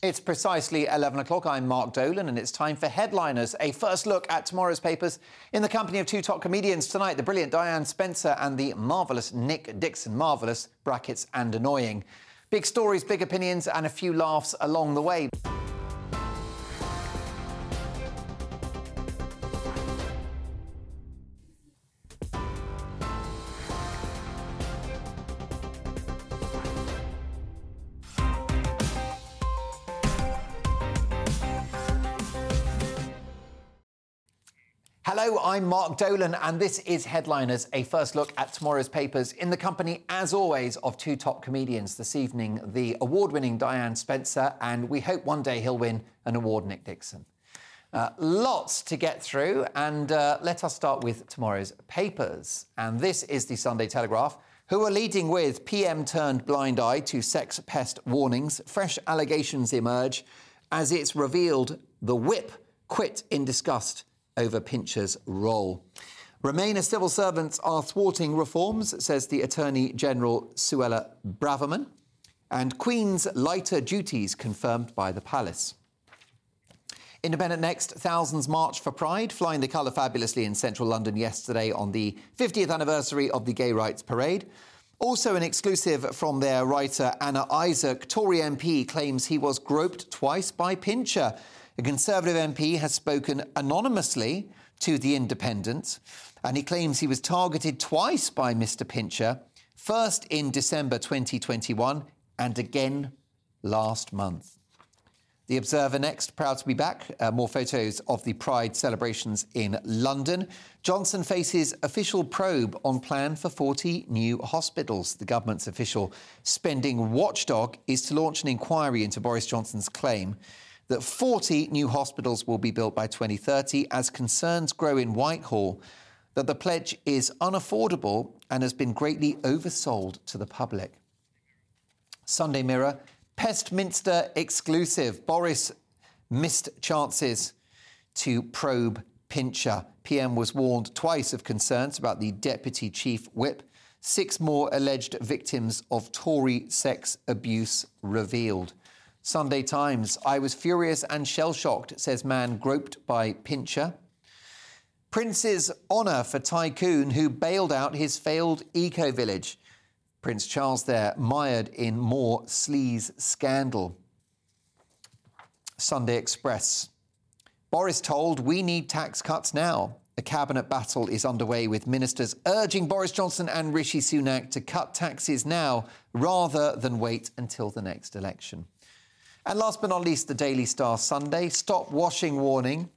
It's precisely 11 o'clock. I'm Mark Dolan, and it's time for Headliners, a first look at tomorrow's papers in the company of two top comedians tonight, the brilliant Diane Spencer and the marvellous Nick Dixon. Marvellous, brackets, and annoying. Big stories, big opinions, and a few laughs along the way. Hello, I'm Mark Dolan, and this is Headliners, a first look at tomorrow's papers in the company, as always, of two top comedians. This evening, the award-winning Diane Spencer, and we hope one day he'll win an award, Nick Dixon. Lots to get through, and let us start with tomorrow's papers. And this is the Sunday Telegraph, who are leading with PM turned blind eye to sex pest warnings. Fresh allegations emerge as it's revealed the whip quit in disgust over Pincher's role. Remainer civil servants are thwarting reforms, says the Attorney General Suella Braverman, and Queen's lighter duties confirmed by the palace. Independent next, thousands march for Pride, flying the colour fabulously in central London yesterday on the 50th anniversary of the Gay Rights Parade. Also an exclusive from their writer Anna Isaac, Tory MP claims he was groped twice by Pincher. A Conservative MP has spoken anonymously to The Independent, and he claims he was targeted twice by Mr Pincher, first in December 2021 and again last month. The Observer next, proud to be back. More photos of the Pride celebrations in London. Johnson faces official probe on plan for 40 new hospitals. The government's official spending watchdog is to launch an inquiry into Boris Johnson's claim that 40 new hospitals will be built by 2030 as concerns grow in Whitehall that the pledge is unaffordable and has been greatly oversold to the public. Sunday Mirror, Pestminster exclusive. Boris missed chances to probe Pincher. PM was warned twice of concerns about the Deputy Chief Whip. Six more alleged victims of Tory sex abuse revealed. Sunday Times, I was furious and shell-shocked, says man groped by Pincher. Prince's honour for tycoon who bailed out his failed eco-village. Prince Charles there mired in more sleaze scandal. Sunday Express, Boris told we need tax cuts now. A cabinet battle is underway with ministers urging Boris Johnson and Rishi Sunak to cut taxes now rather than wait until the next election. And last but not least, the Daily Star Sunday. Stop washing warning.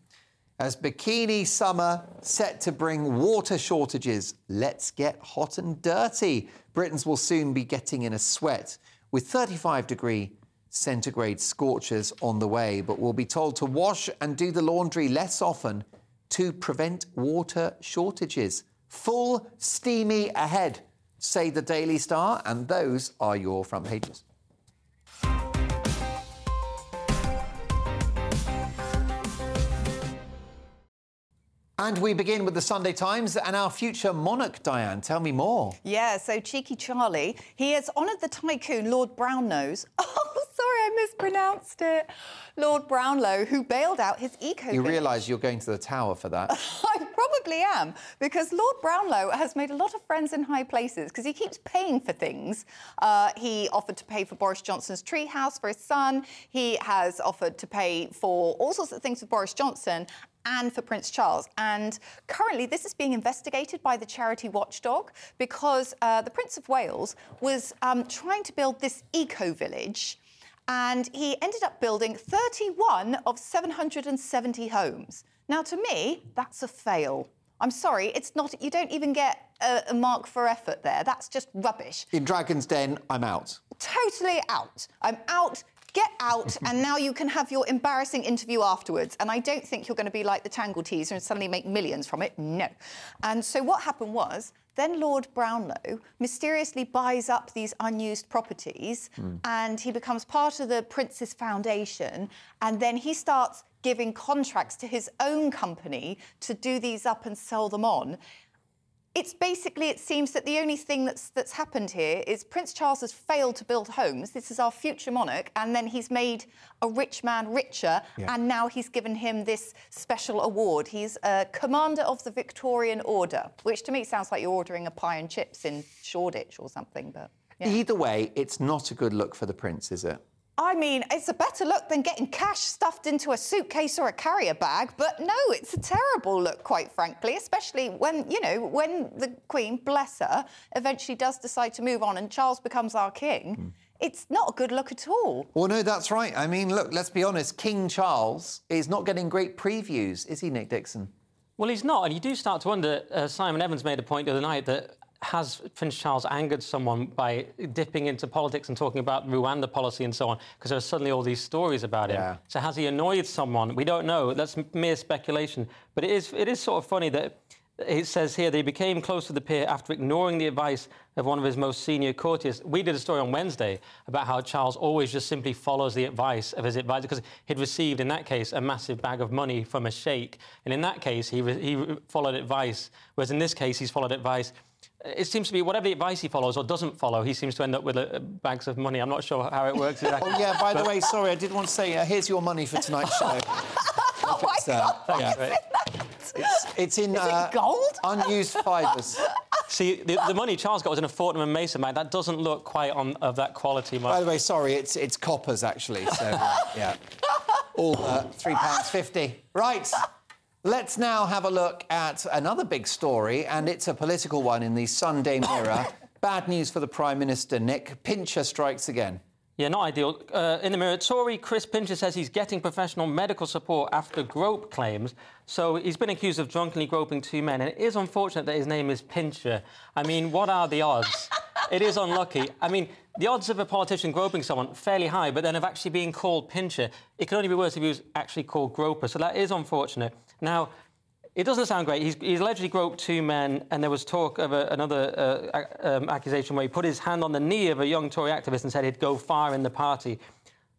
As bikini summer set to bring water shortages, let's get hot and dirty. Britons will soon be getting in a sweat with 35-degree centigrade scorchers on the way. But we'll be told to wash and do the laundry less often to prevent water shortages. Full steamy ahead, say the Daily Star. And those are your front pages. And we begin with the Sunday Times and our future monarch, Diane. Tell me more. Yeah, so cheeky Charlie, he has honoured the tycoon Lord Brownlow. Oh, sorry, I mispronounced it. Lord Brownlow, who bailed out his eco-village. You realise you're going to the Tower for that? I probably am, because Lord Brownlow has made a lot of friends in high places because he keeps paying for things. He offered to pay for Boris Johnson's tree house for his son. He has offered to pay for all sorts of things for Boris Johnson and for Prince Charles. And currently this is being investigated by the charity watchdog because the Prince of Wales was trying to build this eco-village, and he ended up building 31 of 770 homes. Now, to me, that's a fail. I'm sorry, it's not. You don't even get a mark for effort there. That's just rubbish. In Dragon's Den, I'm out. Totally out. I'm out. Get out, and now you can have your embarrassing interview afterwards. And I don't think you're going to be like the Tangle Teaser and suddenly make millions from it. No. And so what happened was, then Lord Brownlow mysteriously buys up these unused properties and he becomes part of the Prince's Foundation, and then he starts giving contracts to his own company to do these up and sell them on. It's basically, it seems that the only thing that's happened here is Prince Charles has failed to build homes. This is our future monarch. And then he's made a rich man richer. Yeah. And now he's given him this special award. He's a Commander of the Victorian Order, which to me sounds like you're ordering a pie and chips in Shoreditch or something. But yeah. Either way, it's not a good look for the Prince, is it? I mean, it's a better look than getting cash stuffed into a suitcase or a carrier bag, but no, it's a terrible look, quite frankly, especially when, you know, when the Queen, bless her, eventually does decide to move on and Charles becomes our king. It's not a good look at all. Well, no, that's right. I mean, look, let's be honest, King Charles is not getting great previews, is he, Nick Dixon? Well, he's not, and you do start to wonder, Simon Evans made a point the other night that has Prince Charles angered someone by dipping into politics and talking about Rwanda policy and so on? Because there are suddenly all these stories about him. Yeah. So has he annoyed someone? We don't know. That's mere speculation. But it is sort of funny that it says here they became close to the peer after ignoring the advice of one of his most senior courtiers. We did a story on Wednesday about how Charles always just simply follows the advice of his advisor, because he'd received, in that case, a massive bag of money from a sheikh. And in that case, he followed advice, whereas in this case, he's followed advice. It seems to be whatever the advice he follows or doesn't follow, he seems to end up with bags of money. I'm not sure how it works exactly. Oh, yeah, by the way, sorry, I did want to say, here's your money for tonight's show. Oh, my God, It's in gold? Unused fibres. See, the money Charles got was in a Fortnum and Mason bag. That doesn't look quite of that quality much. By the way, sorry, it's coppers, actually. So, yeah. All £3.50. Right. Let's now have a look at another big story, and it's a political one in the Sunday Mirror. Bad news for the Prime Minister, Nick. Pincher strikes again. Yeah, not ideal. In the Mirror, Tory Chris Pincher says he's getting professional medical support after grope claims. So he's been accused of drunkenly groping two men, and it is unfortunate that his name is Pincher. I mean, what are the odds? It is unlucky. I mean, the odds of a politician groping someone, fairly high, but then of actually being called Pincher, it could only be worse if he was actually called Groper, so that is unfortunate. Now, it doesn't sound great. He's allegedly groped two men, and there was talk of another accusation where he put his hand on the knee of a young Tory activist and said he'd go far in the party.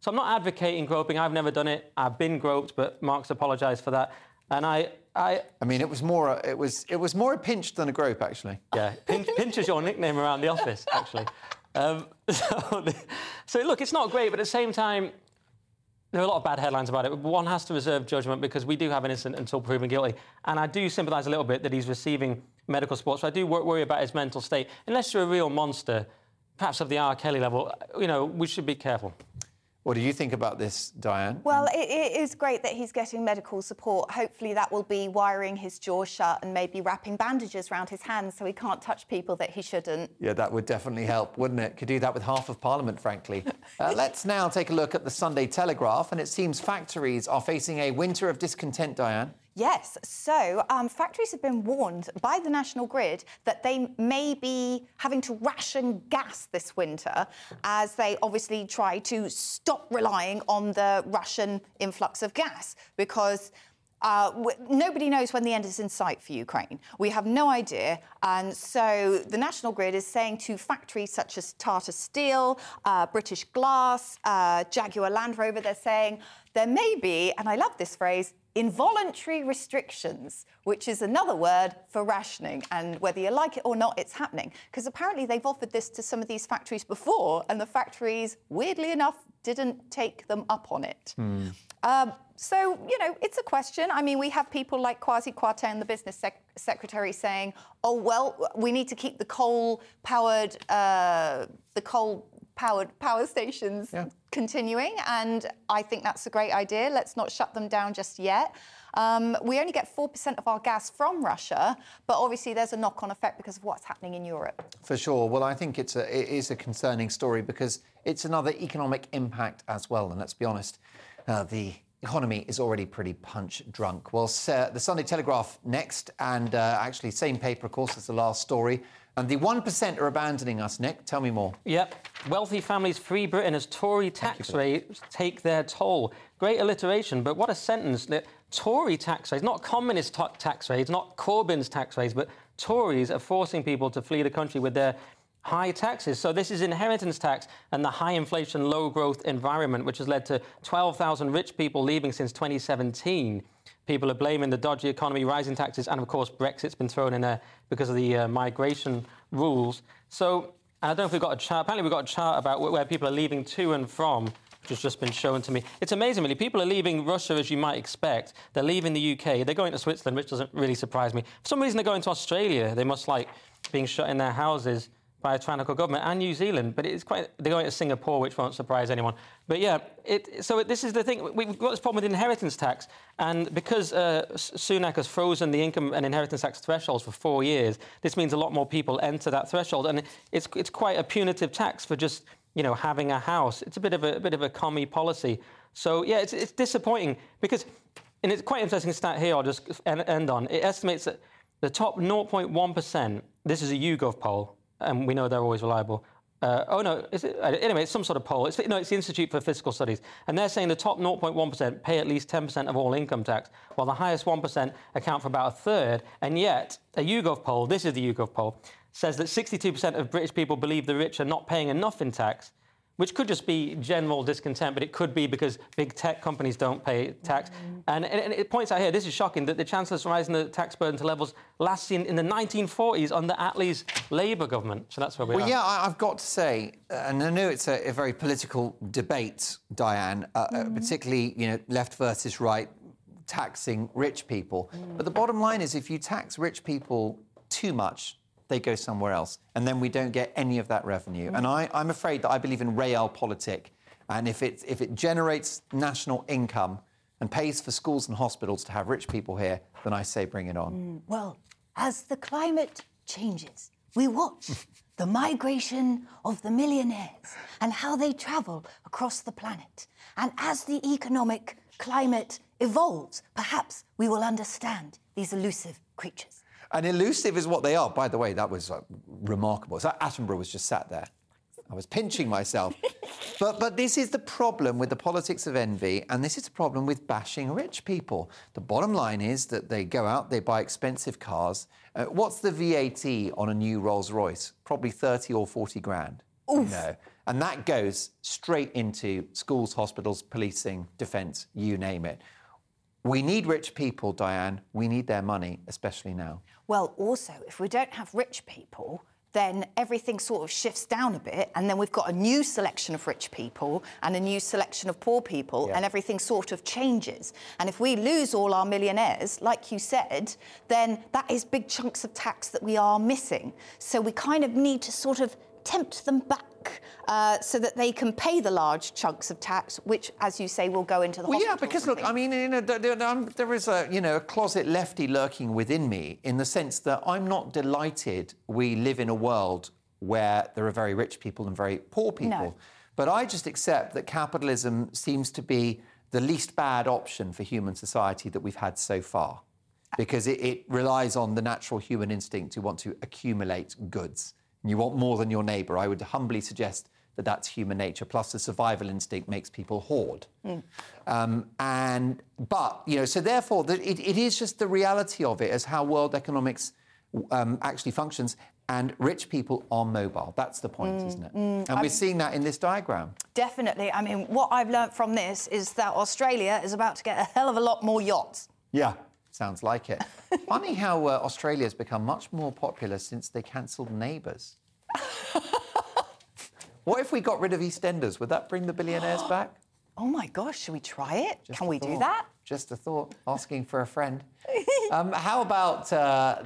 So I'm not advocating groping. I've never done it. I've been groped, but Mark's apologised for that. And I mean, it was more a pinch than a grope, actually. Yeah, pinch is your nickname around the office, actually. So look, it's not great, but at the same time, there are a lot of bad headlines about it. But one has to reserve judgment because we do have an innocent until proven guilty. And I do sympathise a little bit that he's receiving medical support. So I do worry about his mental state. Unless you're a real monster, perhaps of the R. Kelly level, you know, we should be careful. What do you think about this, Diane? Well, it is great that he's getting medical support. Hopefully that will be wiring his jaw shut and maybe wrapping bandages around his hands so he can't touch people that he shouldn't. Yeah, that would definitely help, wouldn't it? Could do that with half of Parliament, frankly. Let's now take a look at the Sunday Telegraph, and it seems factories are facing a winter of discontent, Diane. Yes, so factories have been warned by the National Grid that they may be having to ration gas this winter as they obviously try to stop relying on the Russian influx of gas, because nobody knows when the end is in sight for Ukraine. We have no idea. And so the National Grid is saying to factories such as Tata Steel, British Glass, Jaguar Land Rover, they're saying there may be, and I love this phrase, involuntary restrictions, which is another word for rationing. And whether you like it or not, it's happening. Because apparently they've offered this to some of these factories before, and the factories, weirdly enough, didn't take them up on it. So, you know, it's a question. I mean, we have people like Kwasi Kwarteng, the business secretary, saying, oh, well, we need to keep the coal-powered power stations continuing, and I think that's a great idea. Let's not shut them down just yet. We only get 4% of our gas from Russia, but obviously there's a knock-on effect because of what's happening in Europe. For sure. Well, I think it is a concerning story because it's another economic impact as well, and let's be honest, the economy is already pretty punch drunk. Well, the Sunday Telegraph next, and actually same paper, of course, as the last story. And the 1% are abandoning us, Nick. Tell me more. Yep. Wealthy families free Britain as Tory tax rates take their toll. Great alliteration, but what a sentence. Tory tax rates, not communist tax rates, not Corbyn's tax rates, but Tories are forcing people to flee the country with their high taxes. So this is inheritance tax and the high inflation, low growth environment, which has led to 12,000 rich people leaving since 2017. People are blaming the dodgy economy, rising taxes, and, of course, Brexit's been thrown in there because of the migration rules. So I don't know if we've got a chart. Apparently we've got a chart about where people are leaving to and from, which has just been shown to me. It's amazing, really. People are leaving Russia, as you might expect. They're leaving the UK. They're going to Switzerland, which doesn't really surprise me. For some reason, they're going to Australia. They must like being shut in their houses by a tyrannical government, and New Zealand, but it's quite... They're going to Singapore, which won't surprise anyone. But, yeah, so this is the thing. We've got this problem with inheritance tax, and because Sunak has frozen the income and inheritance tax thresholds for 4 years, this means a lot more people enter that threshold, and it's quite a punitive tax for just, you know, having a house. It's a bit of a commie policy. So, yeah, it's disappointing, because... And it's quite an interesting stat here I'll just end on. It estimates that the top 0.1%, this is a YouGov poll, and we know they're always reliable. Anyway, it's some sort of poll. It's the Institute for Fiscal Studies. And they're saying the top 0.1% pay at least 10% of all income tax, while the highest 1% account for about a third. And yet, a YouGov poll, this is the YouGov poll, says that 62% of British people believe the rich are not paying enough in tax, which could just be general discontent, but it could be because big tech companies don't pay tax. And it points out here, this is shocking, that the Chancellor's rising the tax burden to levels last seen in the 1940s under Attlee's Labour government. So that's where we are. Well, yeah, I've got to say, and I know it's a very political debate, Diane, particularly, you know, left versus right, taxing rich people. But the bottom line is, if you tax rich people too much, they go somewhere else, and then we don't get any of that revenue. And I'm afraid that I believe in realpolitik, and if it generates national income and pays for schools and hospitals to have rich people here, then I say bring it on. Well, as the climate changes, we watch the migration of the millionaires and how they travel across the planet. And as the economic climate evolves, perhaps we will understand these elusive creatures. And elusive is what they are. By the way, that was remarkable. So Attenborough was just sat there. I was pinching myself. But this is the problem with the politics of envy, and this is the problem with bashing rich people. The bottom line is that they go out, they buy expensive cars. What's the VAT on a new Rolls-Royce? Probably 30 or 40 grand. Oof. No. And that goes straight into schools, hospitals, policing, defence, you name it. We need rich people, Diane. We need their money, especially now. Well, also, if we don't have rich people, then everything sort of shifts down a bit, and then we've got a new selection of rich people and a new selection of poor people, and everything sort of changes. And if we lose all our millionaires, like you said, then that is big chunks of tax that we are missing. So we kind of need to sort of tempt them back, so that they can pay the large chunks of tax, which, as you say, will go into the hospitals. Yeah, because, look, I mean, you know, there is a closet lefty lurking within me, in the sense that I'm not delighted we live in a world where there are very rich people and very poor people. No. But I just accept that capitalism seems to be the least bad option for human society that we've had so far, because it relies on the natural human instinct to want to accumulate goods. You want more than your neighbour. I would humbly suggest that that's human nature. Plus, the survival instinct makes people hoard. So therefore, it is just the reality of it as how world economics actually functions. And rich people are mobile. That's the point, isn't it? And we're seeing that in this diagram. Definitely. I mean, what I've learnt from this is that Australia is about to get a hell of a lot more yachts. Yeah. Sounds like it. Funny how Australia's become much more popular since they cancelled Neighbours. What if we got rid of EastEnders? Would that bring the billionaires back? Oh, my gosh, should we try it? Can we do that? Just a thought, asking for a friend. How about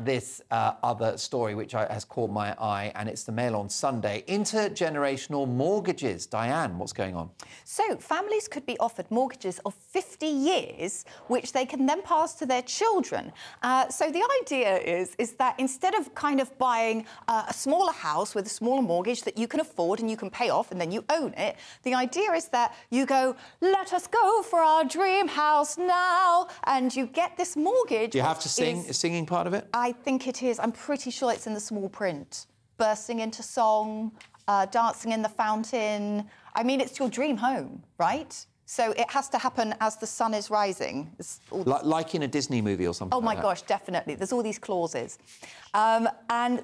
this other story, which has caught my eye, and it's the Mail on Sunday. Intergenerational mortgages. Diane, what's going on? So, families could be offered mortgages of 50 years, which they can then pass to their children. So the idea is that instead of kind of buying a smaller house with a smaller mortgage that you can afford and you can pay off and then you own it, the idea is that you go, let us go for our dream house now, and you get this mortgage. Do you have to sing? Is singing part of it? I think it is. I'm pretty sure it's in the small print. Bursting into song, dancing in the fountain. I mean, it's your dream home, right? So it has to happen as the sun is rising. Like in a Disney movie or something. Oh, my gosh, definitely. There's all these clauses. And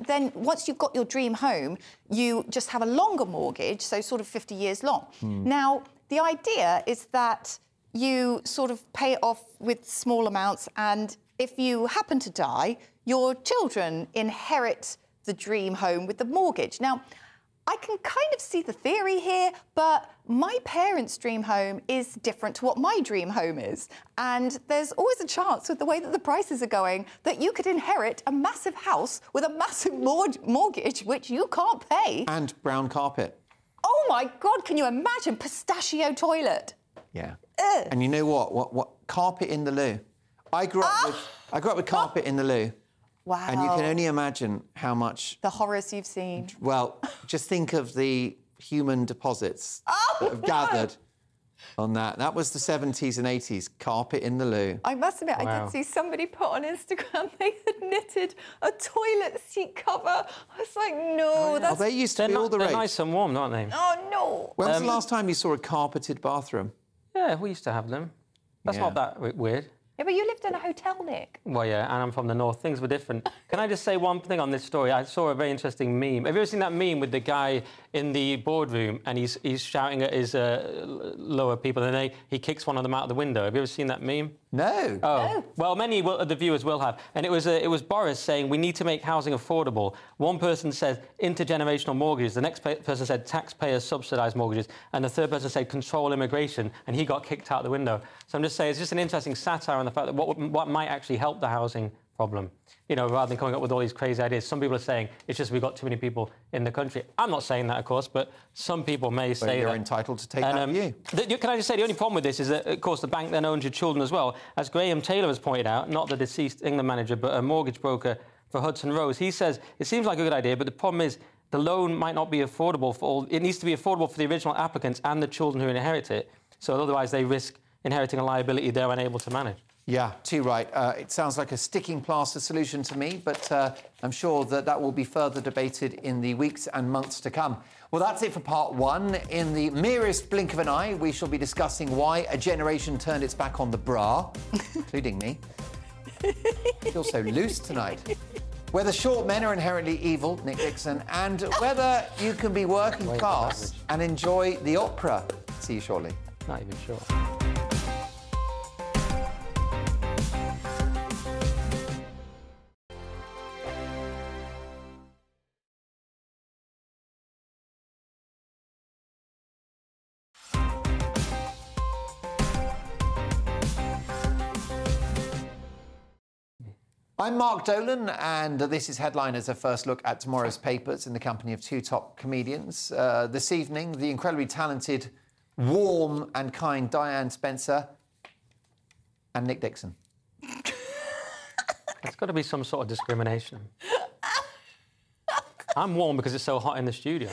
then once you've got your dream home, you just have a longer mortgage, so sort of 50 years long. Mm. Now, the idea is that you sort of pay it off with small amounts, and if you happen to die, your children inherit the dream home with the mortgage. Now, I can kind of see the theory here, but my parents' dream home is different to what my dream home is. And there's always a chance, with the way that the prices are going, that you could inherit a massive house with a massive mortgage, which you can't pay. And brown carpet. Oh, my God, can you imagine? Pistachio toilet. Yeah. Ugh. And you know what? Carpet in the loo. I grew up with carpet in the loo. Wow. And you can only imagine how much... The horrors you've seen. Well, just think of the human deposits that have gathered on that. That was the 70s and 80s, carpet in the loo. I must admit, wow. I did see somebody put on Instagram they had knitted a toilet seat cover. I was like, no, that's... Oh, they used to be all the rage. They're nice and warm, aren't they? Oh, no. When was the last time you saw a carpeted bathroom? Yeah, we used to have them. That's not that weird. Yeah, but you lived in a hotel, Nick. Well, yeah, and I'm from the north. Things were different. Can I just say one thing on this story? I saw a very interesting meme. Have you ever seen that meme with the guy in the boardroom and he's shouting at his lower people and he kicks one of them out of the window? Have you ever seen that meme? No. Oh. No. Well, many of the viewers will have. And it was Boris saying, we need to make housing affordable. One person said, intergenerational mortgages. The next person said, taxpayers subsidised mortgages. And the third person said, control immigration. And he got kicked out the window. So I'm just saying, it's just an interesting satire on the fact that what might actually help the housing problem, you know, rather than coming up with all these crazy ideas. Some people are saying it's just we've got too many people in the country. I'm not saying that, of course, but some people may say that. You're entitled to take that view. Can I just say, the only problem with this is that, of course, the bank then owns your children as well. As Graham Taylor has pointed out, not the deceased England manager, but a mortgage broker for Hudson Rose, he says it seems like a good idea, but the problem is the loan might not be affordable for all. It needs to be affordable for the original applicants and the children who inherit it. So otherwise they risk inheriting a liability they're unable to manage. Yeah, too right. It sounds like a sticking plaster solution to me, but I'm sure that will be further debated in the weeks and months to come. Well, that's it for part one. In the merest blink of an eye, we shall be discussing why a generation turned its back on the bra, including me. Feel so loose tonight. Whether short men are inherently evil, Nick Dixon, and whether you can be working class and enjoy the opera. See you shortly. Not even sure. I'm Mark Dolan, and this is Headliners, a first look at tomorrow's papers in the company of two top comedians. This evening, the incredibly talented, warm and kind Diane Spencer and Nick Dixon. There's got to be some sort of discrimination. I'm warm because it's so hot in the studio.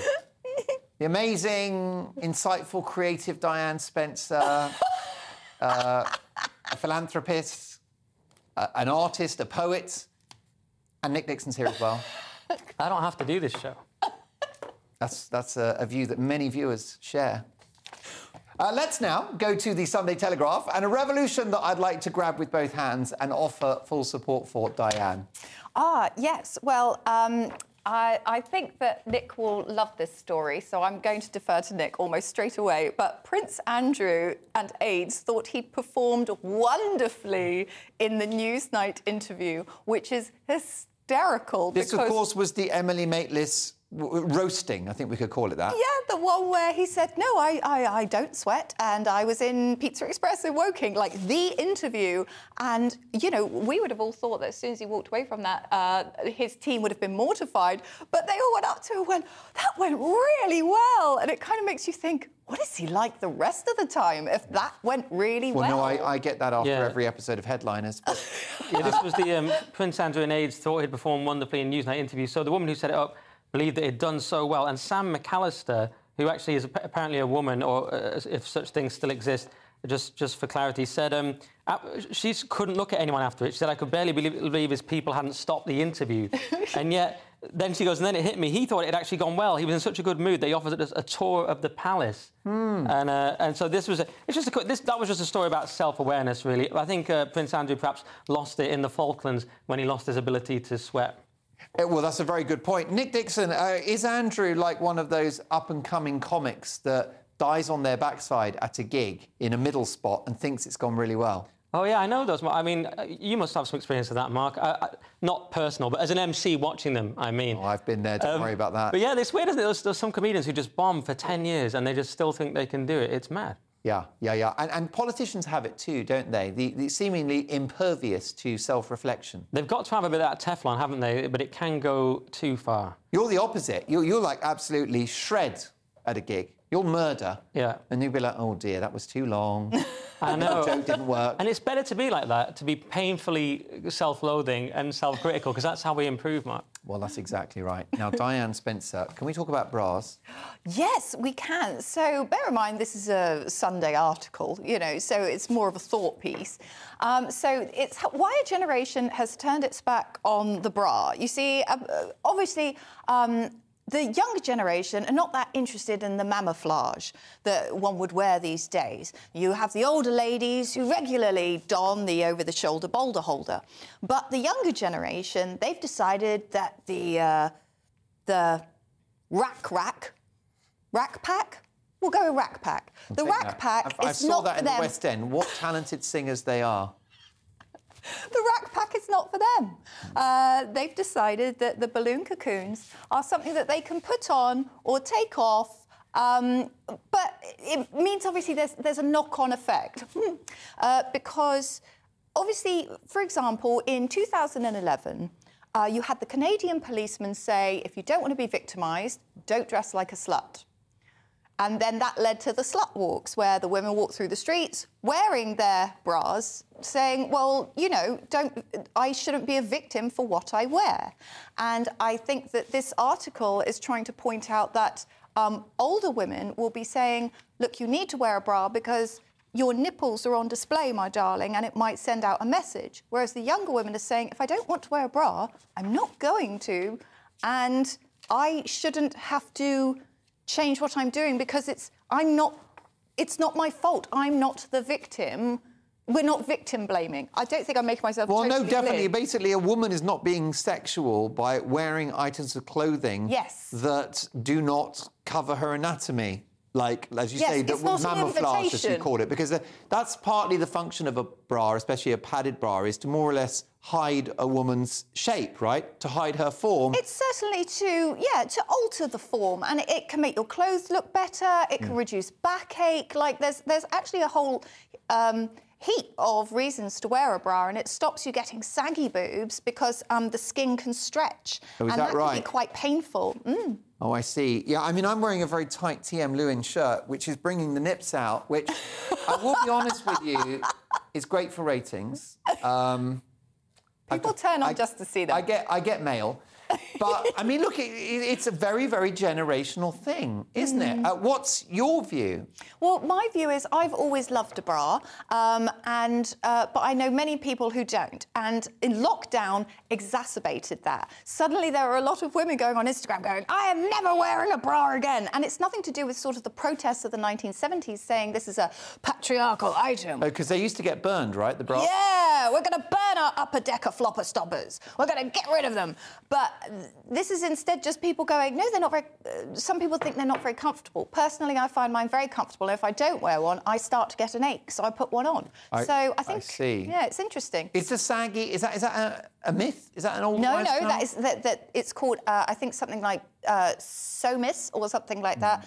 The amazing, insightful, creative Diane Spencer, a philanthropist, an artist, a poet, and Nick Dixon's here as well. I don't have to do this show. That's a view that many viewers share. Let's now go to the Sunday Telegraph and a revolution that I'd like to grab with both hands and offer full support for Diane. Ah, yes. Well, I think that Nick will love this story, so I'm going to defer to Nick almost straight away. But Prince Andrew and aides thought he performed wonderfully in the Newsnight interview, which is hysterical. This, of course, was the Emily Maitlis roasting, I think we could call it that. Yeah, the one where he said, no, I don't sweat, and I was in Pizza Express in Woking, like the interview. And, you know, we would have all thought that as soon as he walked away from that, his team would have been mortified, but they all went up to him and went, that went really well. And it kind of makes you think, what is he like the rest of the time if that went really well? Well, no, I get that after every episode of Headliners. But, this was the Prince Andrew in AIDS thought he'd performed wonderfully in Newsnight interview, so the woman who set it up believed that he'd done so well. And Sam McAllister, who actually is apparently a woman, or if such things still exist, just for clarity, said she couldn't look at anyone after it. She said, I could barely believe his people hadn't stopped the interview. And yet, then she goes, and then it hit me. He thought it had actually gone well. He was in such a good mood that he offered us a tour of the palace. And so this was... that was just a story about self-awareness, really. I think Prince Andrew perhaps lost it in the Falklands when he lost his ability to sweat. Well, that's a very good point. Nick Dixon, is Andrew like one of those up-and-coming comics that dies on their backside at a gig in a middle spot and thinks it's gone really well? Oh, yeah, I know those. I mean, you must have some experience of that, Mark. Not personal, but as an MC watching them, I mean. Oh, I've been there. Don't worry about that. But, yeah, it's weird, isn't it? There's some comedians who just bomb for 10 years and they just still think they can do it. It's mad. Yeah. And politicians have it too, don't they? The seemingly impervious to self-reflection. They've got to have a bit of that Teflon, haven't they? But it can go too far. You're the opposite. You're like absolutely shred at a gig. You'll murder. Yeah. And you'll be like, oh, dear, that was too long. I know. That joke didn't work. And it's better to be like that, to be painfully self-loathing and self-critical, because that's how we improve, Mark. Well, that's exactly right. Now, Diane Spencer, can we talk about bras? Yes, we can. So bear in mind, this is a Sunday article, you know, so it's more of a thought piece. So it's why a generation has turned its back on the bra. You see, obviously... the younger generation are not that interested in the mamouflage that one would wear these days. You have the older ladies who regularly don the over-the-shoulder boulder holder. But the younger generation, they've decided that the rack pack... We'll go with rack pack. The rack pack is not for them. I saw that in the West End. What talented singers they are. The rack pack is not for them. They've decided that the balloon cocoons are something that they can put on or take off, but it means, obviously, there's a knock-on effect. Because, obviously, for example, in 2011, you had the Canadian policeman say, if you don't want to be victimised, don't dress like a slut. And then that led to the slut walks, where the women walked through the streets wearing their bras, saying, well, you know, I shouldn't be a victim for what I wear. And I think that this article is trying to point out that older women will be saying, look, you need to wear a bra because your nipples are on display, my darling, and it might send out a message. Whereas the younger women are saying, if I don't want to wear a bra, I'm not going to, and I shouldn't have to... change what I'm doing because it's not my fault. I'm not the victim. We're not victim blaming. I don't think I'm making myself totally definitely. Clear. Basically, a woman is not being sexual by wearing items of clothing that do not cover her anatomy. Like, as you say, that mamouflage, as you called it, because that's partly the function of a bra, especially a padded bra, is to more or less hide a woman's shape, right? To hide her form. It's certainly to alter the form, and it can make your clothes look better, it can reduce backache. Like, there's actually a whole... heap of reasons to wear a bra, and it stops you getting saggy boobs because the skin can stretch. Oh, is and that right? Can be quite painful. Oh, I see. Yeah, I mean, I'm wearing a very tight TM Lewin shirt, which is bringing the nips out, which I will be honest with you, is great for ratings. People turn on just to see them. I get mail. But, I mean, look, it's a very, very generational thing, isn't it? What's your view? Well, my view is I've always loved a bra, but I know many people who don't. And in lockdown, exacerbated that. Suddenly there are a lot of women going on Instagram going, I am never wearing a bra again. And it's nothing to do with sort of the protests of the 1970s saying this is a patriarchal item. Oh, because they used to get burned, right, the bra? Yeah, we're going to burn our upper-decker flopper stoppers. We're going to get rid of them. But This is instead just people going, no, they're not very... some people think they're not very comfortable. Personally, I find mine very comfortable. If I don't wear one, I start to get an ache, so I put one on. I think, yeah, it's interesting. It's a saggy... Is that a myth? Is that an old... No, that it's called, I think, something like psoas or something like that.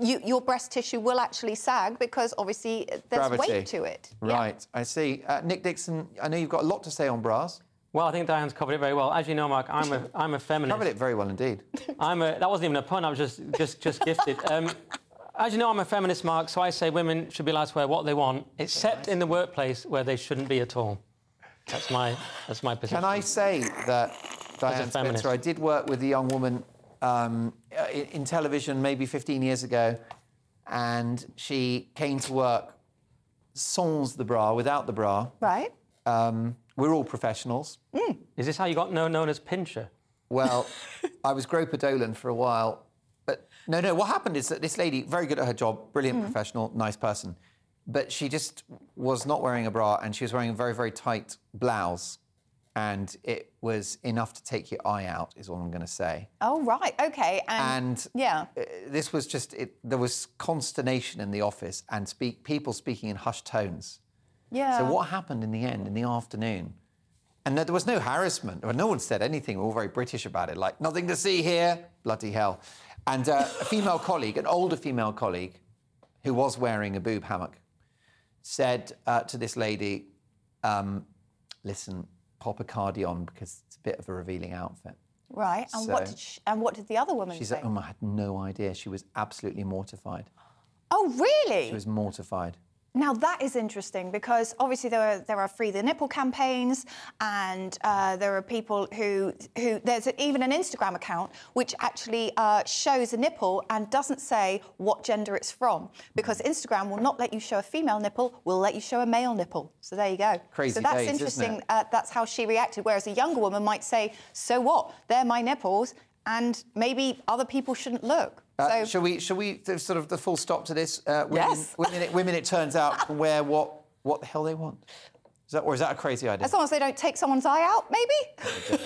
Your breast tissue will actually sag because, obviously, there's weight to it. Right, yeah. I see. Nick Dixon, I know you've got a lot to say on bras. Well, I think Diane's covered it very well. As you know, Mark, I'm a feminist. Covered it very well indeed. That wasn't even a pun. I was just gifted. As you know, I'm a feminist, Mark. So I say women should be allowed to wear what they want, except in the workplace where they shouldn't be at all. That's my position. Can I say that, Diane Spencer? I did work with a young woman in television maybe 15 years ago, and she came to work sans the bra, without the bra. Right. We're all professionals. Mm. Is this how you got known as Pincher? Well, I was Groper Dolan for a while. But no, what happened is that this lady, very good at her job, brilliant professional, nice person, but she just was not wearing a bra and she was wearing a very, very tight blouse. And it was enough to take your eye out, is all I'm going to say. Oh, right, OK. And yeah. This was just... there was consternation in the office and people speaking in hushed tones. Yeah. So what happened in the end, in the afternoon? And there was no harassment. Well, no one said anything. We're all very British about it. Like, nothing to see here. Bloody hell. And a female colleague, an older female colleague, who was wearing a boob hammock, said to this lady, listen, pop a cardi on because it's a bit of a revealing outfit. Right. And, so, what did the other woman say? She said, I had no idea. She was absolutely mortified. Oh, really? She was mortified. Now, that is interesting because, obviously, there are Free the Nipple campaigns and there are people who there's even an Instagram account which actually shows a nipple and doesn't say what gender it's from because Instagram will not let you show a female nipple, will let you show a male nipple. So there you go. Crazy days, isn't it? So that's interesting. That's how she reacted, whereas a younger woman might say, so what? They're my nipples and maybe other people shouldn't look. Shall we sort of the full stop to this? Yes. Women, it turns out, can wear what the hell they want. Or is that a crazy idea? As long as they don't take someone's eye out, maybe?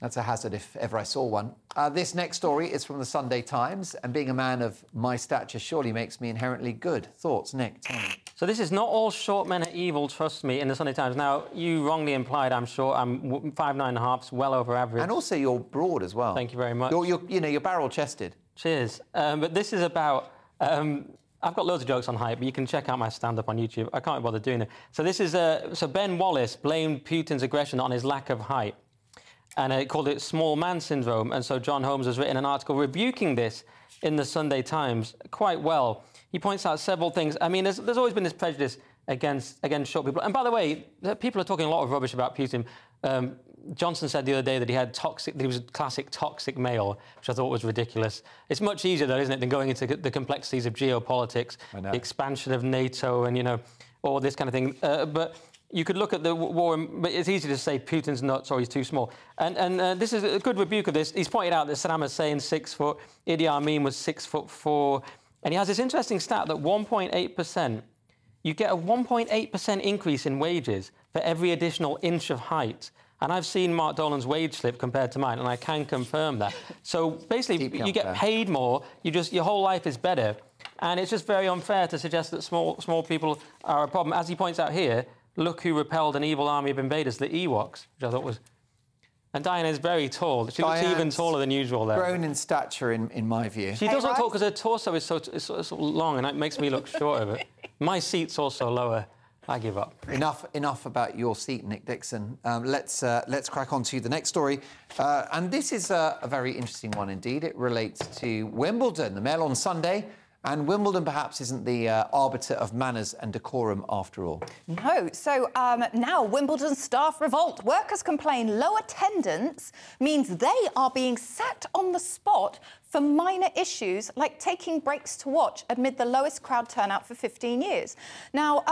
That's a hazard if ever I saw one. This next story is from the Sunday Times, and being a man of my stature surely makes me inherently good. Thoughts, Nick? Tell me. So this is not all short men are evil, trust me, in the Sunday Times. Now, you wrongly implied, I'm sure, I'm 5'9.5", well over average. And also you're broad as well. Thank you very much. You're barrel-chested. Cheers. But this is about... I've got loads of jokes on height, but you can check out my stand-up on YouTube. I can't bother doing it. So this is... So Ben Wallace blamed Putin's aggression on his lack of height. And it called it small man syndrome. And so John Holmes has written an article rebuking this in the Sunday Times quite well. He points out several things. I mean, there's always been this prejudice against short people. And by the way, people are talking a lot of rubbish about Putin. Johnson said the other day that he was a classic toxic male, which I thought was ridiculous. It's much easier, though, isn't it, than going into the complexities of geopolitics, the expansion of NATO and, all this kind of thing. But... you could look at the war, but it's easy to say Putin's nuts or he's too small. And this is a good rebuke of this. He's pointed out that Saddam Hussein's 6 foot, Idi Amin was 6'4", and he has this interesting stat that 1.8%, you get a 1.8% increase in wages for every additional inch of height. And I've seen Mark Dolan's wage slip compared to mine, and I can confirm that. So basically, you get paid more. Your whole life is better, and it's just very unfair to suggest that small people are a problem, as he points out here. Look who repelled an evil army of invaders, the Ewoks, which I thought was... And Diana is very tall. She looks even taller than usual there. Grown in stature, in my view. She does look tall because her torso is so long and it makes me look shorter. But my seat's also lower. I give up. Enough about your seat, Nick Dixon. Let's crack on to the next story. And this is a very interesting one indeed. It relates to Wimbledon, the Mail on Sunday. And Wimbledon perhaps isn't the arbiter of manners and decorum after all. No. So now Wimbledon staff revolt. Workers complain low attendance means they are being sacked on the spot for minor issues like taking breaks to watch amid the lowest crowd turnout for 15 years. Now,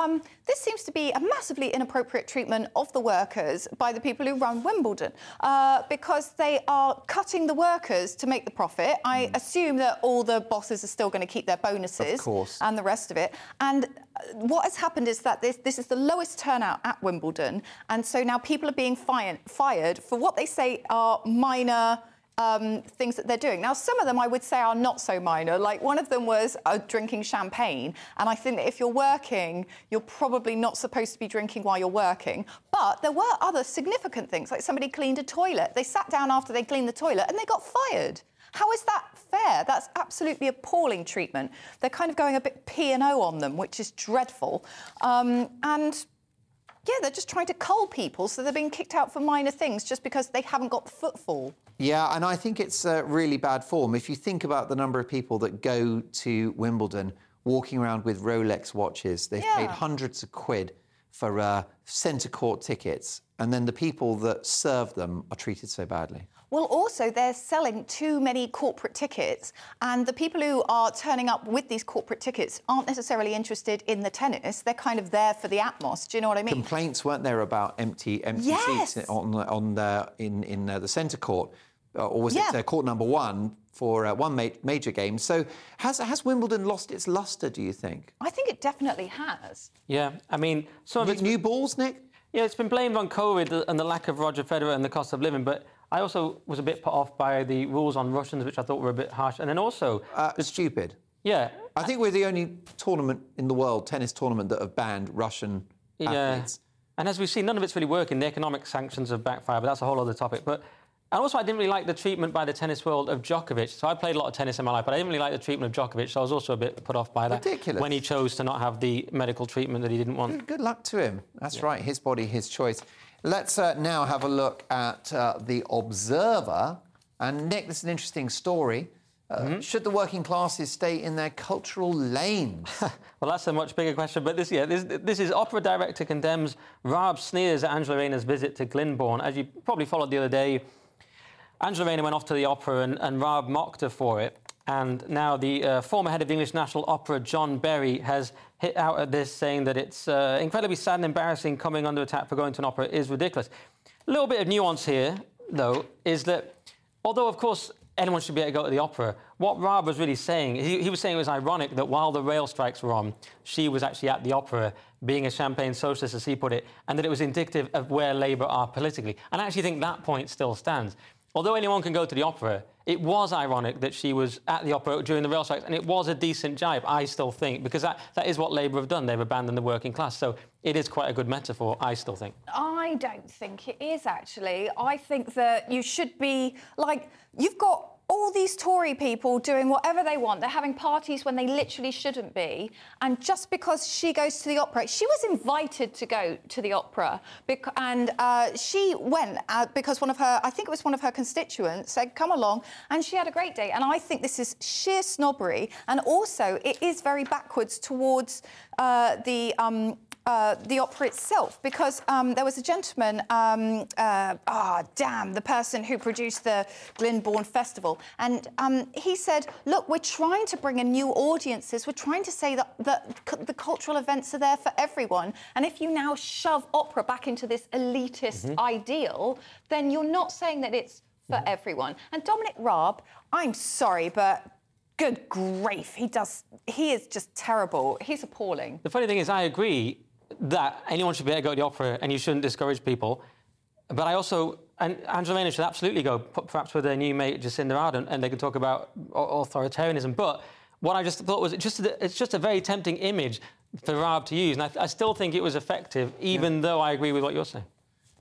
this seems to be a massively inappropriate treatment of the workers by the people who run Wimbledon, because they are cutting the workers to make the profit. I assume that all the bosses are still going to keep their bonuses and the rest of it. And what has happened is that this is the lowest turnout at Wimbledon, and so now people are being fired for what they say are minor things that they're doing. Now, some of them I would say are not so minor. Like, one of them was drinking champagne. And I think that if you're working, you're probably not supposed to be drinking while you're working. But there were other significant things, like somebody cleaned a toilet. They sat down after they cleaned the toilet and they got fired. How is that fair? That's absolutely appalling treatment. They're kind of going a bit P&O on them, which is dreadful. Yeah, they're just trying to cull people, so they're being kicked out for minor things just because they haven't got the footfall. Yeah, and I think it's really bad form. If you think about the number of people that go to Wimbledon walking around with Rolex watches, they've paid hundreds of quid for centre court tickets, and then the people that serve them are treated so badly. Well, also, they're selling too many corporate tickets, and the people who are turning up with these corporate tickets aren't necessarily interested in the tennis. They're kind of there for the atmos, do you know what I mean? Complaints weren't there about empty seats in the centre court, or was it court number one for one major game? So has Wimbledon lost its lustre, do you think? I think it definitely has. Yeah, I mean... some of it's new balls, Nick? Yeah, it's been blamed on COVID and the lack of Roger Federer and the cost of living, but... I also was a bit put off by the rules on Russians, which I thought were a bit harsh. And then also... stupid. Yeah. I think we're the only tournament in the world, tennis tournament, that have banned Russian athletes. And as we've seen, none of it's really working. The economic sanctions have backfired, but that's a whole other topic. But and also, I didn't really like the treatment by the tennis world of Djokovic. So I played a lot of tennis in my life, but I didn't really like the treatment of Djokovic, so I was also a bit put off by that. Ridiculous. When he chose to not have the medical treatment that he didn't want. Good luck to him. That's right. His body, his choice. Let's now have a look at The Observer. And, Nick, this is an interesting story. Should the working classes stay in their cultural lanes? Well, that's a much bigger question. But this is opera director condemns Raab sneers at Angela Rayner's visit to Glyndebourne. As you probably followed the other day, Angela Rayner went off to the opera and Raab mocked her for it. And now the former head of the English National Opera, John Berry, has hit out at this, saying that it's incredibly sad and embarrassing. Coming under attack for going to an opera is ridiculous. A little bit of nuance here, though, is that although, of course, anyone should be able to go to the opera, what Raab was really saying, he was saying it was ironic that while the rail strikes were on, she was actually at the opera, being a champagne socialist, as he put it, and that it was indicative of where Labour are politically. And I actually think that point still stands. Although anyone can go to the opera, it was ironic that she was at the opera during the rail strikes, and it was a decent jibe, I still think, because that is what Labour have done. They've abandoned the working class, so it is quite a good metaphor, I still think. I don't think it is, actually. I think that you should be, like, you've got all these Tory people doing whatever they want. They're having parties when they literally shouldn't be. And just because she goes to the opera... She was invited to go to the opera. And she went because one of her... I think it was one of her constituents said, come along. And she had a great day. And I think this is sheer snobbery. And also, it is very backwards towards the opera itself, because there was a gentleman, the person who produced the Glyndebourne Festival, and he said, look, we're trying to bring in new audiences, we're trying to say that the cultural events are there for everyone, and if you now shove opera back into this elitist ideal, then you're not saying that it's for everyone. And Dominic Raab, I'm sorry, but... good grief, he is just terrible. He's appalling. The funny thing is, I agree that anyone should be able to go to the opera and you shouldn't discourage people. But I also... and Angela Rayner should absolutely go, perhaps with her new mate, Jacinda Ardern, and they can talk about authoritarianism. But what I just thought was it's just a very tempting image for Raab to use. And I still think it was effective, even though I agree with what you're saying.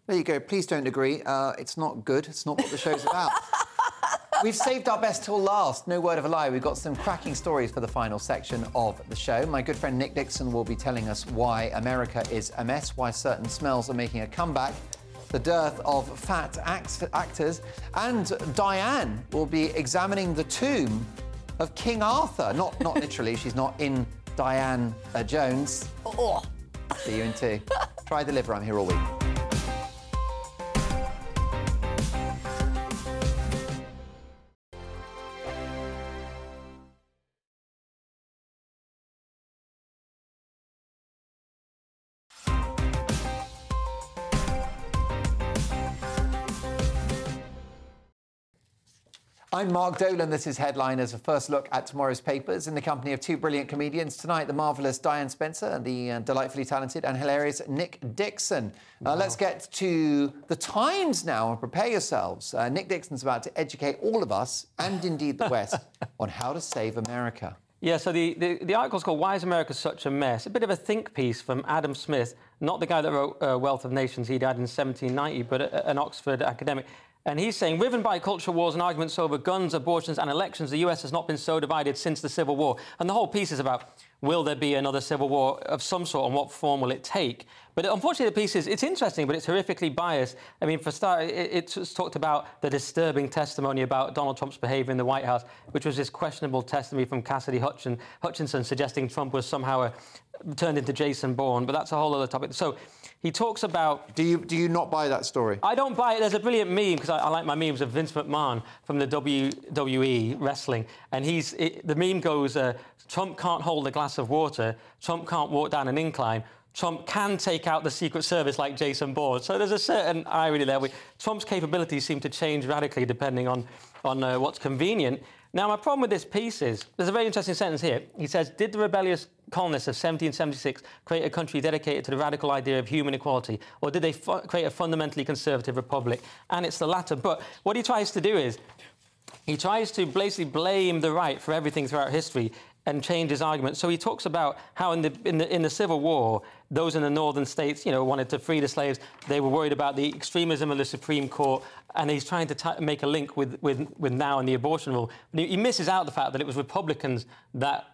There you go. Please don't agree. It's not good. It's not what the show's about. We've saved our best till last. No word of a lie. We've got some cracking stories for the final section of the show. My good friend Nick Dixon will be telling us why America is a mess, why certain smells are making a comeback, the dearth of fat actors, and Diane will be examining the tomb of King Arthur. Not literally. She's not in Diane Jones. Oh. See you in two. Try the liver. I'm here all week. I'm Mark Dolan. This is Headliners, a first look at tomorrow's papers in the company of two brilliant comedians. Tonight, the marvellous Diane Spencer and the delightfully talented and hilarious Nick Dixon. Wow. Let's get to the Times now and prepare yourselves. Nick Dixon's about to educate all of us, and indeed the West, on how to save America. Yeah, so the article's called Why is America Such a Mess? A bit of a think piece from Adam Smith, not the guy that wrote Wealth of Nations, he died in 1790, but an Oxford academic. And he's saying, riven by culture wars and arguments over guns, abortions and elections, the US has not been so divided since the Civil War. And the whole piece is about, will there be another Civil War of some sort and what form will it take? But unfortunately, the piece is, it's interesting, but it's horrifically biased. I mean, for a start, it's talked about the disturbing testimony about Donald Trump's behaviour in the White House, which was this questionable testimony from Cassidy Hutchinson suggesting Trump was somehow turned into Jason Bourne. But that's a whole other topic. So he talks about... Do you not buy that story? I don't buy it. There's a brilliant meme, because I like my memes, of Vince McMahon from the WWE wrestling. And the meme goes, Trump can't hold a glass of water, Trump can't walk down an incline, Trump can take out the Secret Service like Jason Bourne. So there's a certain irony there. Trump's capabilities seem to change radically depending on what's convenient. Now, my problem with this piece is, there's a very interesting sentence here. He says, did the rebellious colonists of 1776 create a country dedicated to the radical idea of human equality, or did they create a fundamentally conservative republic? And it's the latter. But what he tries to do is, he tries to basically blame the right for everything throughout history and change his argument. So he talks about how in the Civil War, those in the northern states, wanted to free the slaves. They were worried about the extremism of the Supreme Court, and he's trying to make a link with now and the abortion rule. But he misses out the fact that it was Republicans that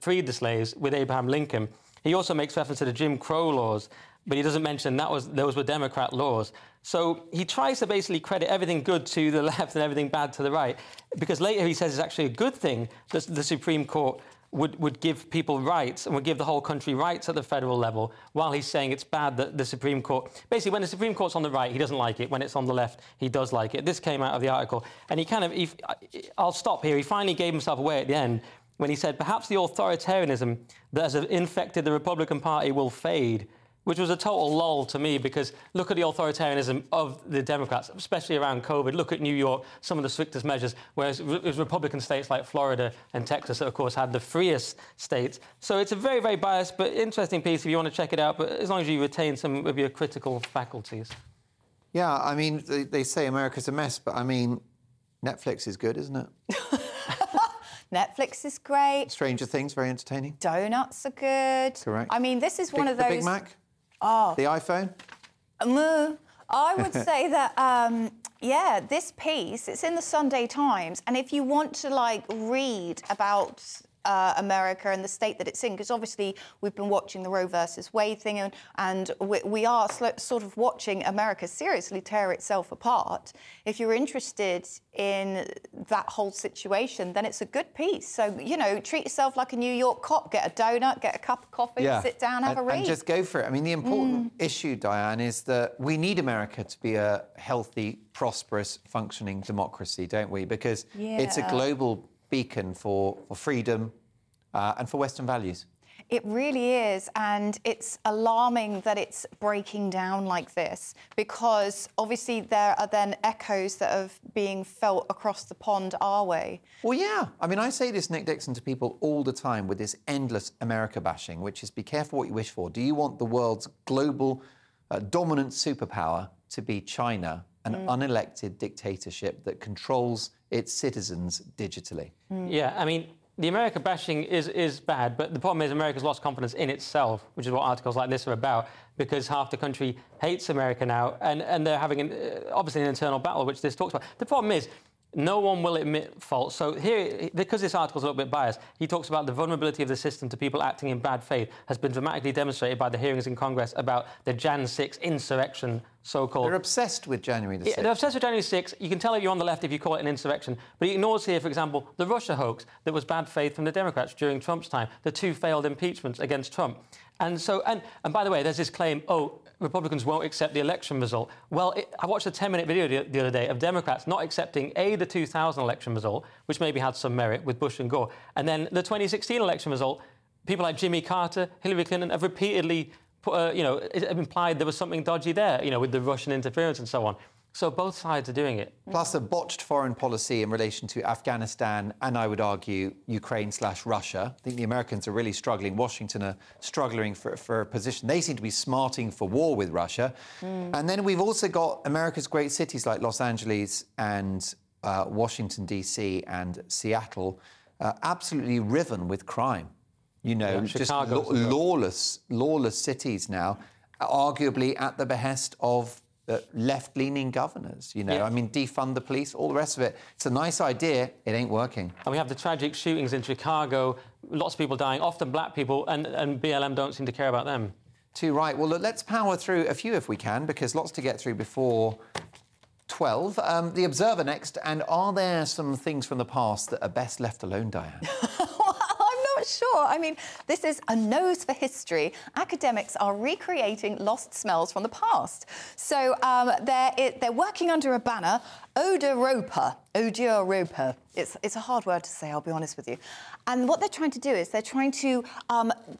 freed the slaves with Abraham Lincoln. He also makes reference to the Jim Crow laws, but he doesn't mention those were Democrat laws. So he tries to basically credit everything good to the left and everything bad to the right, because later he says it's actually a good thing that the Supreme Court would give people rights and would give the whole country rights at the federal level, while he's saying it's bad that the Supreme Court... Basically, when the Supreme Court's on the right, he doesn't like it. When it's on the left, he does like it. This came out of the article. And he kind of... I'll stop here. He finally gave himself away at the end when he said, perhaps the authoritarianism that has infected the Republican Party will fade, which was a total lull to me, because look at the authoritarianism of the Democrats, especially around COVID. Look at New York, some of the strictest measures, whereas it was Republican states like Florida and Texas that, of course, had the freest states. So it's a very, very biased but interesting piece if you want to check it out, but as long as you retain some of your critical faculties. Yeah, I mean, they say America's a mess, but, I mean, Netflix is good, isn't it? Netflix is great. Stranger Things, very entertaining. Donuts are good. Correct. I mean, this is one of those... The Big Mac? Oh. The iPhone? I would say that, this piece, it's in the Sunday Times, and if you want to, read about America and the state that it's in, because obviously we've been watching the Roe versus Wade thing, and we are sort of watching America seriously tear itself apart. If you're interested in that whole situation, then it's a good piece. So, treat yourself like a New York cop. Get a donut, get a cup of coffee, sit down, have a read. And just go for it. I mean, the important issue, Diane, is that we need America to be a healthy, prosperous, functioning democracy, don't we? Because it's a global beacon for freedom and for Western values. It really is, and it's alarming that it's breaking down like this, because obviously there are then echoes that are being felt across the pond our way. Well, yeah. I mean, I say this, Nick Dixon, to people all the time with this endless America bashing, which is be careful what you wish for. Do you want the world's global dominant superpower to be China, an unelected dictatorship that controls its citizens digitally? Yeah, I mean, the America bashing is bad, but the problem is America's lost confidence in itself, which is what articles like this are about, because half the country hates America now, and they're having, obviously, an internal battle, which this talks about. The problem is no one will admit fault. So here, because this article's a little bit biased, he talks about the vulnerability of the system to people acting in bad faith has been dramatically demonstrated by the hearings in Congress about the Jan 6 insurrection, so-called. They're obsessed with January the 6th. Yeah, they're obsessed with January 6th. You can tell if you're on the left if you call it an insurrection. But he ignores here, for example, the Russia hoax that was bad faith from the Democrats during Trump's time, the two failed impeachments against Trump. And so, and by the way, there's this claim, Republicans won't accept the election result. Well, I watched a 10-minute video the other day of Democrats not accepting, the 2000 election result, which maybe had some merit with Bush and Gore, and then the 2016 election result, people like Jimmy Carter, Hillary Clinton have repeatedly, implied there was something dodgy there, with the Russian interference and so on. So both sides are doing it. Plus a botched foreign policy in relation to Afghanistan and, I would argue, Ukraine/Russia. I think the Americans are really struggling. Washington are struggling for a position. They seem to be smarting for war with Russia. And then we've also got America's great cities like Los Angeles and Washington, D.C. and Seattle absolutely riven with crime. You know, just lawless cities now, arguably at the behest of left-leaning governors, you know. I mean, defund the police, all the rest of it. It's a nice idea. It ain't working. And we have the tragic shootings in Chicago, lots of people dying, often black people, and BLM don't seem to care about them. Too right. Well, look, let's power through a few if we can, because lots to get through before 12. The Observer next. And are there some things from the past that are best left alone, Diane? Sure. I mean, this is a nose for history. Academics are recreating lost smells from the past. So they're working under a banner, Odoropa. Odoropa. It's a hard word to say, I'll be honest with you. And what they're trying to do is they're trying to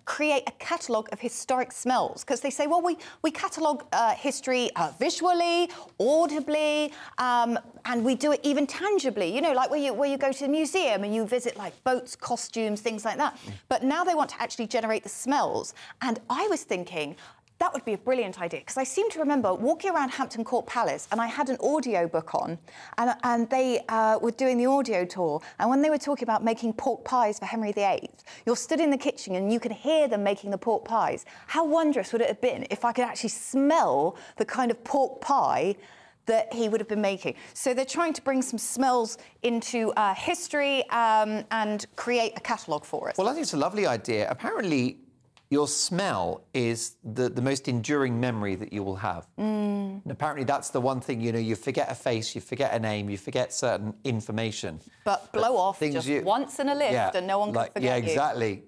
create a catalogue of historic smells, because they say, well, we catalogue history visually, audibly, and we do it even tangibly, you know, like where you go to the museum and you visit, like, boats, costumes, things like that. But now they want to actually generate the smells. And I was thinking, that would be a brilliant idea, because I seem to remember walking around Hampton Court Palace and I had an audio book on, and they were doing the audio tour, and when they were talking about making pork pies for Henry VIII, you're stood in the kitchen and you could hear them making the pork pies. How wondrous would it have been if I could actually smell the kind of pork pie that he would have been making? So they're trying to bring some smells into history and create a catalogue for us. Well, I think it's a lovely idea. Apparently, your smell is the most enduring memory that you will have. And apparently that's the one thing, you know, you forget a face, you forget a name, you forget certain information. But blow off just once in a lift and no one can forget you. Yeah, exactly.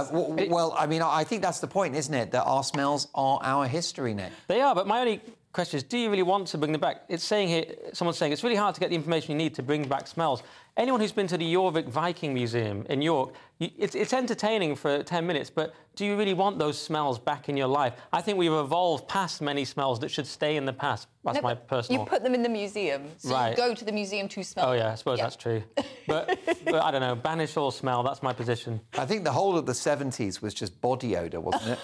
Well, I mean, I think that's the point, isn't it? That our smells are our history, Nick. They are, but my only question is, do you really want to bring them back? It's saying here, someone's saying, it's really hard to get the information you need to bring back smells. Anyone who's been to the Jorvik Viking Museum in York, it's entertaining for 10 minutes, but do you really want those smells back in your life? I think we've evolved past many smells that should stay in the past. That's my personal... You put them in the museum, so you go to the museum to smell them. Oh, yeah, I suppose that's true. But I don't know, banish all smell, that's my position. I think the whole of the 70s was just body odour, wasn't it?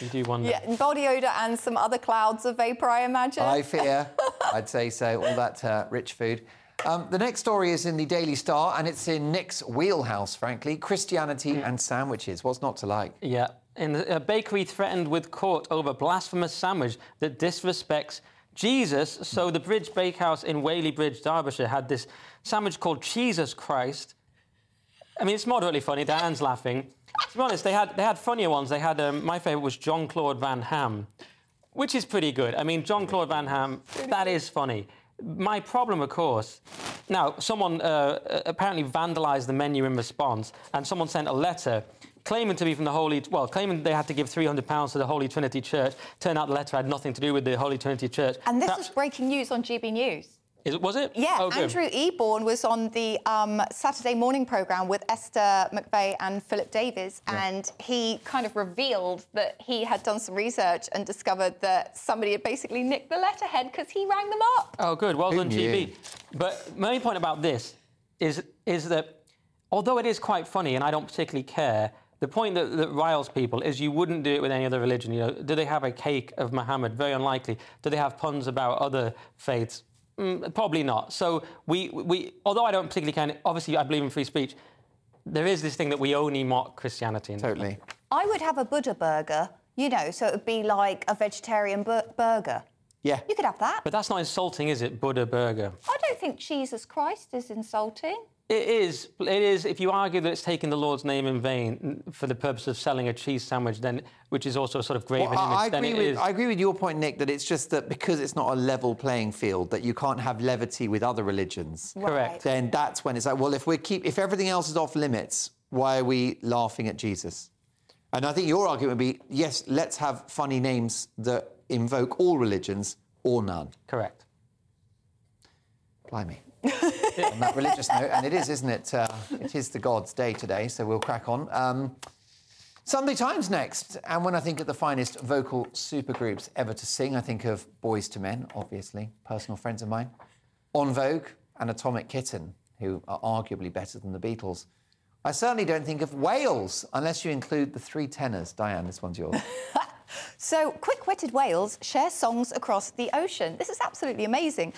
You do wonder. Yeah, body odour and some other clouds of vapour, I imagine. I fear. I'd say so. All that rich food. The next story is in the Daily Star, and it's in Nick's wheelhouse, frankly. Christianity and sandwiches. What's not to like? Yeah. In a bakery threatened with court over blasphemous sandwich that disrespects Jesus. So the Bridge Bakehouse in Whaley Bridge, Derbyshire, had this sandwich called Jesus Christ. I mean, it's moderately funny. Diane's laughing. To be honest, they had funnier ones. They had my favourite was Jean-Claude Van Damme, which is pretty good. I mean, Jean-Claude Van Damme, that is funny. My problem, of course... Now, someone apparently vandalised the menu in response, and someone sent a letter claiming to be from the Holy... Well, claiming they had to give £300 to the Holy Trinity Church. Turned out the letter had nothing to do with the Holy Trinity Church. And this was breaking news on GB News. Was it? Yeah, oh, Andrew Eborn was on the Saturday morning programme with Esther McVeigh and Philip Davies, and he kind of revealed that he had done some research and discovered that somebody had basically nicked the letterhead because he rang them up. Oh, good. Well done, GB. But my main point about this is that, although it is quite funny and I don't particularly care, the point that riles people is you wouldn't do it with any other religion. You know, do they have a cake of Muhammad? Very unlikely. Do they have puns about other faiths? Probably not. So we although I don't particularly care, obviously I believe in free speech, there is this thing that we only mock Christianity. Totally. I would have a Buddha burger, you know, so it would be like a vegetarian burger. Yeah. You could have that. But that's not insulting, is it, Buddha burger? I don't think Jesus Christ is insulting. It is. If you argue that it's taking the Lord's name in vain for the purpose of selling a cheese sandwich, then which is also a sort of graven image, then it is. I agree with your point, Nick, that it's just that because it's not a level playing field, that you can't have levity with other religions. Right. Correct. Then that's when it's like, well, if everything else is off limits, why are we laughing at Jesus? And I think your argument would be, yes, let's have funny names that invoke all religions or none. Correct. Blimey. On that religious note, and it is, isn't it? It is the God's day today, so we'll crack on. Sunday Times next. And when I think of the finest vocal supergroups ever to sing, I think of Boyz II Men, obviously, personal friends of mine, En Vogue and Atomic Kitten, who are arguably better than the Beatles. I certainly don't think of Wales, unless you include the three tenors. Diane, this one's yours. So, quick-witted whales share songs across the ocean. This is absolutely amazing.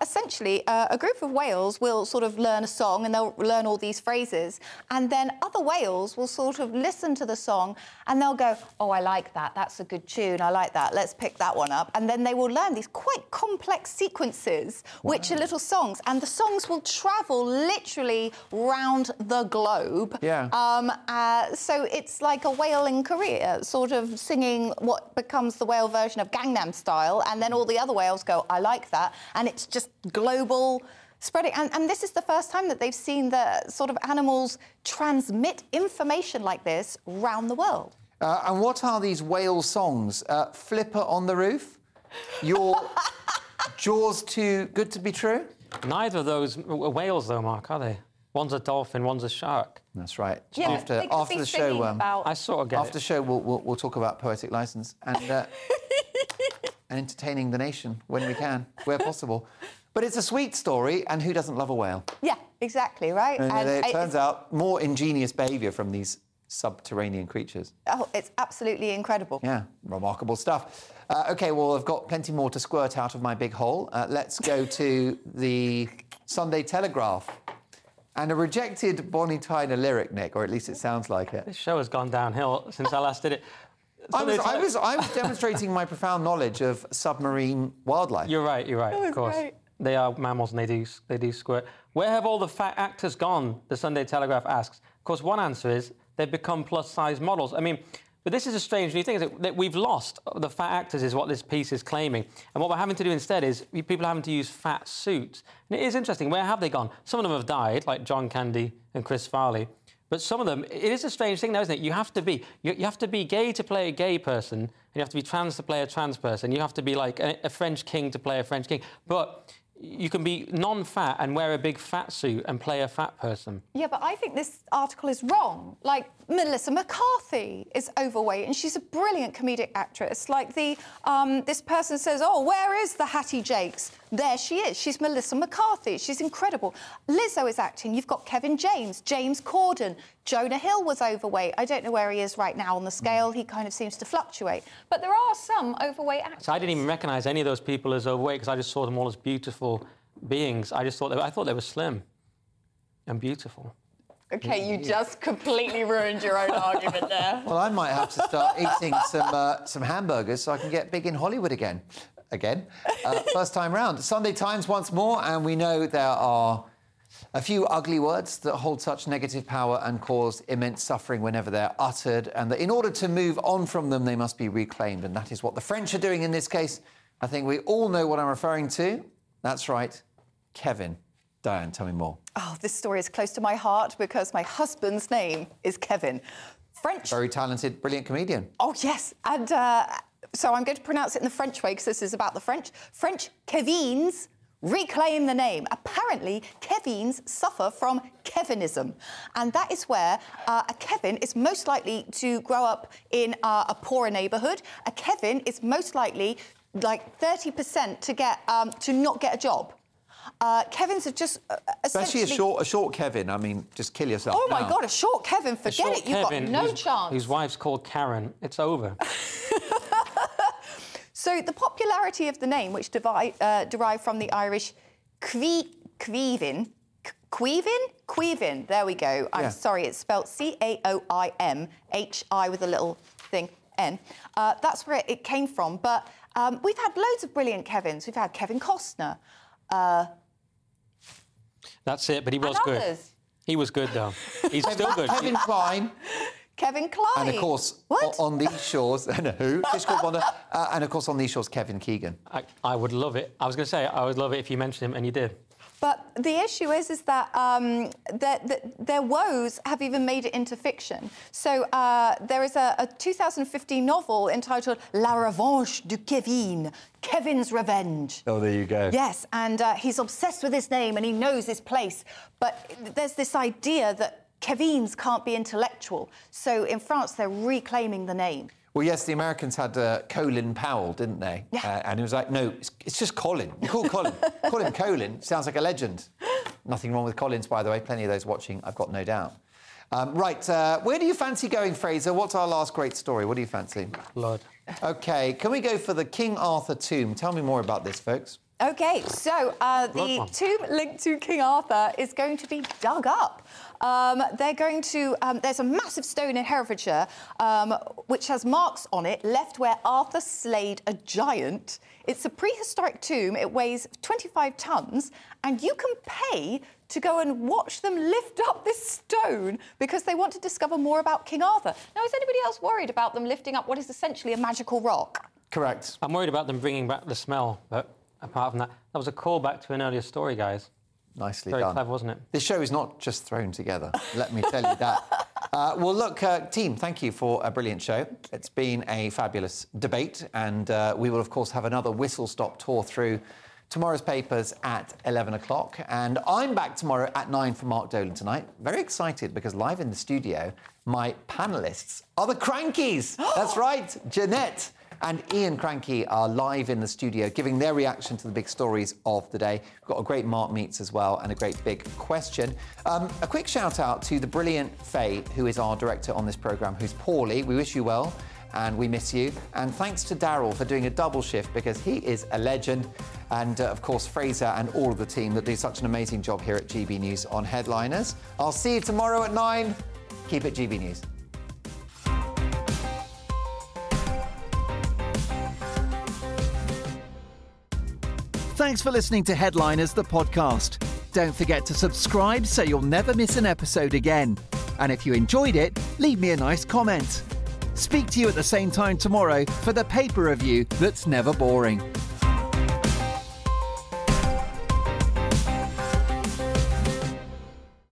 Essentially, a group of whales will sort of learn a song and they'll learn all these phrases, and then other whales will sort of listen to the song and they'll go, oh, I like that, that's a good tune, I like that, let's pick that one up. And then they will learn these quite complex sequences, which are little songs, and the songs will travel literally round the globe. Yeah. So it's like a whale in Korea, sort of singing what becomes the whale version of Gangnam Style, and then all the other whales go, I like that, and it's just global spreading. And this is the first time that they've seen the sort of animals transmit information like this round the world. And what are these whale songs? Flipper on the Roof? Your Jaws 2 Good to Be True? Neither of those are whales, though, Mark, are they? One's a dolphin, one's a shark. That's right. Yeah, after the show, I sort of get after the show, we'll talk about poetic license and and entertaining the nation when we can, where possible. But it's a sweet story, and who doesn't love a whale? Yeah, exactly, right. And it turns out more ingenious behaviour from these subterranean creatures. Oh, it's absolutely incredible. Yeah, remarkable stuff. OK, well, I've got plenty more to squirt out of my big hole. Let's go to the Sunday Telegraph. And a rejected Bonnie Tyler lyric, Nick, or at least it sounds like it. This show has gone downhill since I last did it. I was demonstrating my profound knowledge of submarine wildlife. You're right, of course. Great. They are mammals and they do squirt. Where have all the fat actors gone, the Sunday Telegraph asks. Of course, one answer is they've become plus-size models. I mean, but this is a strange new thing, is that we've lost the fat actors is what this piece is claiming. And what we're having to do instead is people are having to use fat suits. And it is interesting, where have they gone? Some of them have died, like John Candy and Chris Farley. But some of them, it is a strange thing now, isn't it? You have to be gay to play a gay person, and you have to be trans to play a trans person. You have to be like a French king to play a French king. But you can be non-fat and wear a big fat suit and play a fat person. Yeah, but I think this article is wrong. Like, Melissa McCarthy is overweight, and she's a brilliant comedic actress. Like, this person says, oh, where is the Hattie Jakes? There she is. She's Melissa McCarthy. She's incredible. Lizzo is acting. You've got Kevin James, James Corden. Jonah Hill was overweight. I don't know where he is right now on the scale. He kind of seems to fluctuate. But there are some overweight actors. So I didn't even recognise any of those people as overweight because I just saw them all as beautiful beings. I thought they were slim and beautiful. OK, you just completely ruined your own argument there. Well, I might have to start eating some hamburgers so I can get big in Hollywood again. First time round. Sunday Times once more, and we know there are a few ugly words that hold such negative power and cause immense suffering whenever they're uttered, and that in order to move on from them, they must be reclaimed. And that is what the French are doing in this case. I think we all know what I'm referring to. That's right, Kevin. Diane, tell me more. Oh, this story is close to my heart because my husband's name is Kevin. French. Very talented, brilliant comedian. Oh, yes. And so I'm going to pronounce it in the French way because this is about the French. French Kevins reclaim the name. Apparently, Kevins suffer from Kevinism. And that is where a Kevin is most likely to grow up in a poorer neighbourhood. A Kevin is most likely, like 30%, to not get a job. Kevins are just essentially... Especially a short Kevin, I mean, just kill yourself. Oh, my God, a short Kevin, forget it, you've got no chance. His wife's called Karen, it's over. So the popularity of the name, which derived from the Irish Quivin, there we go. I'm sorry, it's spelt Caoimhi with a little thing, N. That's where it came from, but we've had loads of brilliant Kevins. We've had Kevin Costner. That's it, but he was good. Others. He was good, though. He's still good. Kevin Kline. Kevin Kline. And, of course, on these shores... and who? And, of course, on these shores, Kevin Keegan. I would love it. I was going to say, I would love it if you mentioned him, and you did. But the issue is that their woes have even made it into fiction. So there is a 2015 novel entitled La Revanche du Kevin, Kevin's Revenge. Oh, there you go. Yes, and he's obsessed with his name and he knows his place. But there's this idea that Kevines can't be intellectual. So in France, they're reclaiming the name. Well, yes, the Americans had Colin Powell, didn't they? Yeah. And he was like, no, it's just Colin. You call Colin. Call him Colin. Sounds like a legend. Nothing wrong with Collins, by the way. Plenty of those watching, I've got no doubt. Where do you fancy going, Fraser? What's our last great story? What do you fancy? Lord. OK, can we go for the King Arthur tomb? Tell me more about this, folks. OK, so the tomb linked to King Arthur is going to be dug up. They're going to... there's a massive stone in Herefordshire which has marks on it left where Arthur slayed a giant. It's a prehistoric tomb. It weighs 25 tonnes, and you can pay to go and watch them lift up this stone because they want to discover more about King Arthur. Now, is anybody else worried about them lifting up what is essentially a magical rock? Correct. I'm worried about them bringing back the smell, but apart from that, that was a callback to an earlier story, guys. Nicely done. Very clever, wasn't it? This show is not just thrown together, let me tell you that. Well, look, team, thank you for a brilliant show. It's been a fabulous debate, and we will, of course, have another whistle-stop tour through tomorrow's papers at 11 o'clock. And I'm back tomorrow at 9 for Mark Dolan tonight. Very excited, because live in the studio, my panellists are the Crankies. That's right, Jeanette and Ian Cranky are live in the studio giving their reaction to the big stories of the day. We've got a great Mark Meets as well and a great big question. A quick shout-out to the brilliant Faye, who is our director on this programme, who's poorly. We wish you well and we miss you. And thanks to Daryl for doing a double shift because he is a legend. And, of course, Fraser and all of the team that do such an amazing job here at GB News on Headliners. I'll see you tomorrow at 9. Keep it GB News. Thanks for listening to Headliners, the podcast. Don't forget to subscribe so you'll never miss an episode again. And if you enjoyed it, leave me a nice comment. Speak to you at the same time tomorrow for the paper review that's never boring.